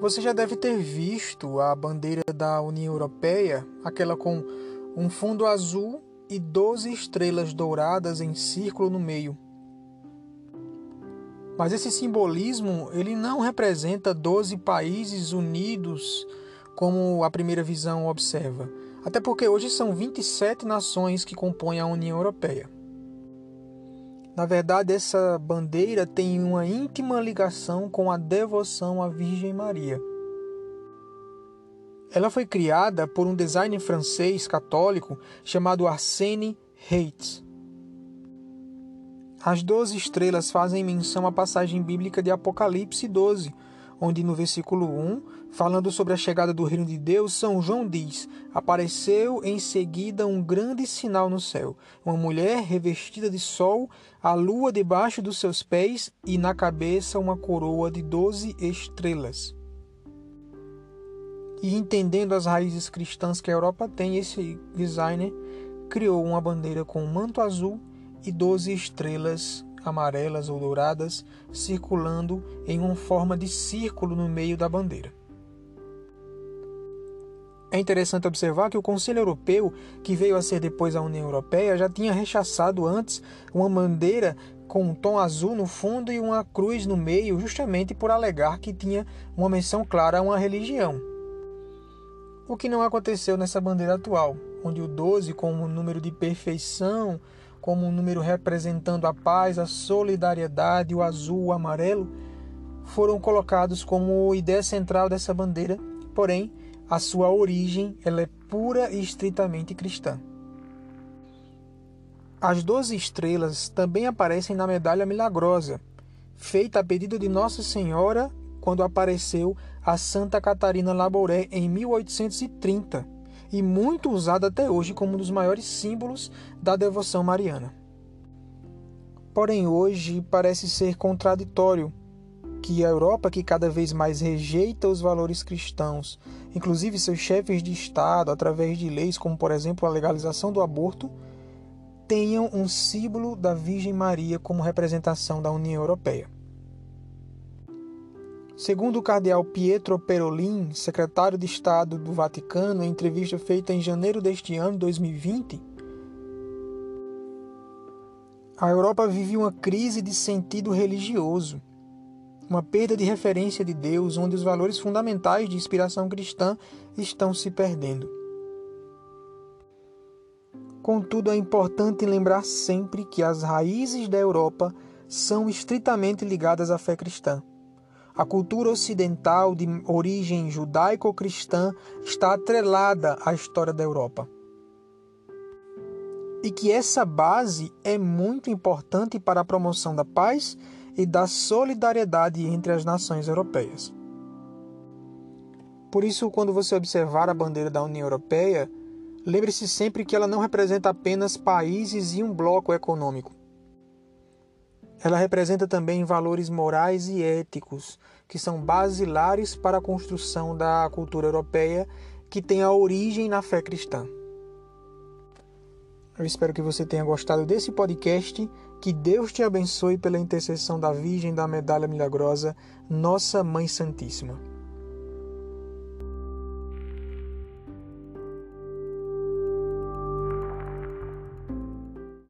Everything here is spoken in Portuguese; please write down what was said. Você já deve ter visto a bandeira da União Europeia, aquela com um fundo azul e 12 estrelas douradas em círculo no meio. Mas esse simbolismo, ele não representa 12 países unidos, como a primeira visão observa. Até porque hoje são 27 nações que compõem a União Europeia. Na verdade, essa bandeira tem uma íntima ligação com a devoção à Virgem Maria. Ela foi criada por um designer francês católico chamado Arsène Heitz. As 12 estrelas fazem menção à passagem bíblica de Apocalipse 12, onde no versículo 1, falando sobre a chegada do reino de Deus, São João diz: "Apareceu em seguida um grande sinal no céu, uma mulher revestida de sol, a lua debaixo dos seus pés e na cabeça uma coroa de 12 estrelas." E entendendo as raízes cristãs que a Europa tem, esse designer criou uma bandeira com um manto azul e 12 estrelas amarelas ou douradas circulando em uma forma de círculo no meio da bandeira. É interessante observar que o Conselho Europeu, que veio a ser depois a União Europeia, já tinha rechaçado antes uma bandeira com um tom azul no fundo e uma cruz no meio, justamente por alegar que tinha uma menção clara a uma religião. O que não aconteceu nessa bandeira atual, onde o 12, como um número de perfeição, como um número representando a paz, a solidariedade, o azul, o amarelo, foram colocados como ideia central dessa bandeira, porém, a sua origem ela é pura e estritamente cristã. As 12 estrelas também aparecem na medalha milagrosa, feita a pedido de Nossa Senhora quando apareceu a Santa Catarina Laboré em 1830. E muito usada até hoje como um dos maiores símbolos da devoção mariana. Porém, hoje parece ser contraditório que a Europa, que cada vez mais rejeita os valores cristãos, inclusive seus chefes de Estado, através de leis como, por exemplo, a legalização do aborto, tenham um símbolo da Virgem Maria como representação da União Europeia. Segundo o cardeal Pietro Perolin, secretário de Estado do Vaticano, em entrevista feita em janeiro deste ano, 2020, a Europa vive uma crise de sentido religioso, uma perda de referência de Deus, onde os valores fundamentais de inspiração cristã estão se perdendo. Contudo, é importante lembrar sempre que as raízes da Europa são estritamente ligadas à fé cristã. A cultura ocidental de origem judaico-cristã está atrelada à história da Europa. E que essa base é muito importante para a promoção da paz e da solidariedade entre as nações europeias. Por isso, quando você observar a bandeira da União Europeia, lembre-se sempre que ela não representa apenas países e um bloco econômico. Ela representa também valores morais e éticos, que são basilares para a construção da cultura europeia, que tem a origem na fé cristã. Eu espero que você tenha gostado desse podcast. Que Deus te abençoe pela intercessão da Virgem da Medalha Milagrosa, Nossa Mãe Santíssima.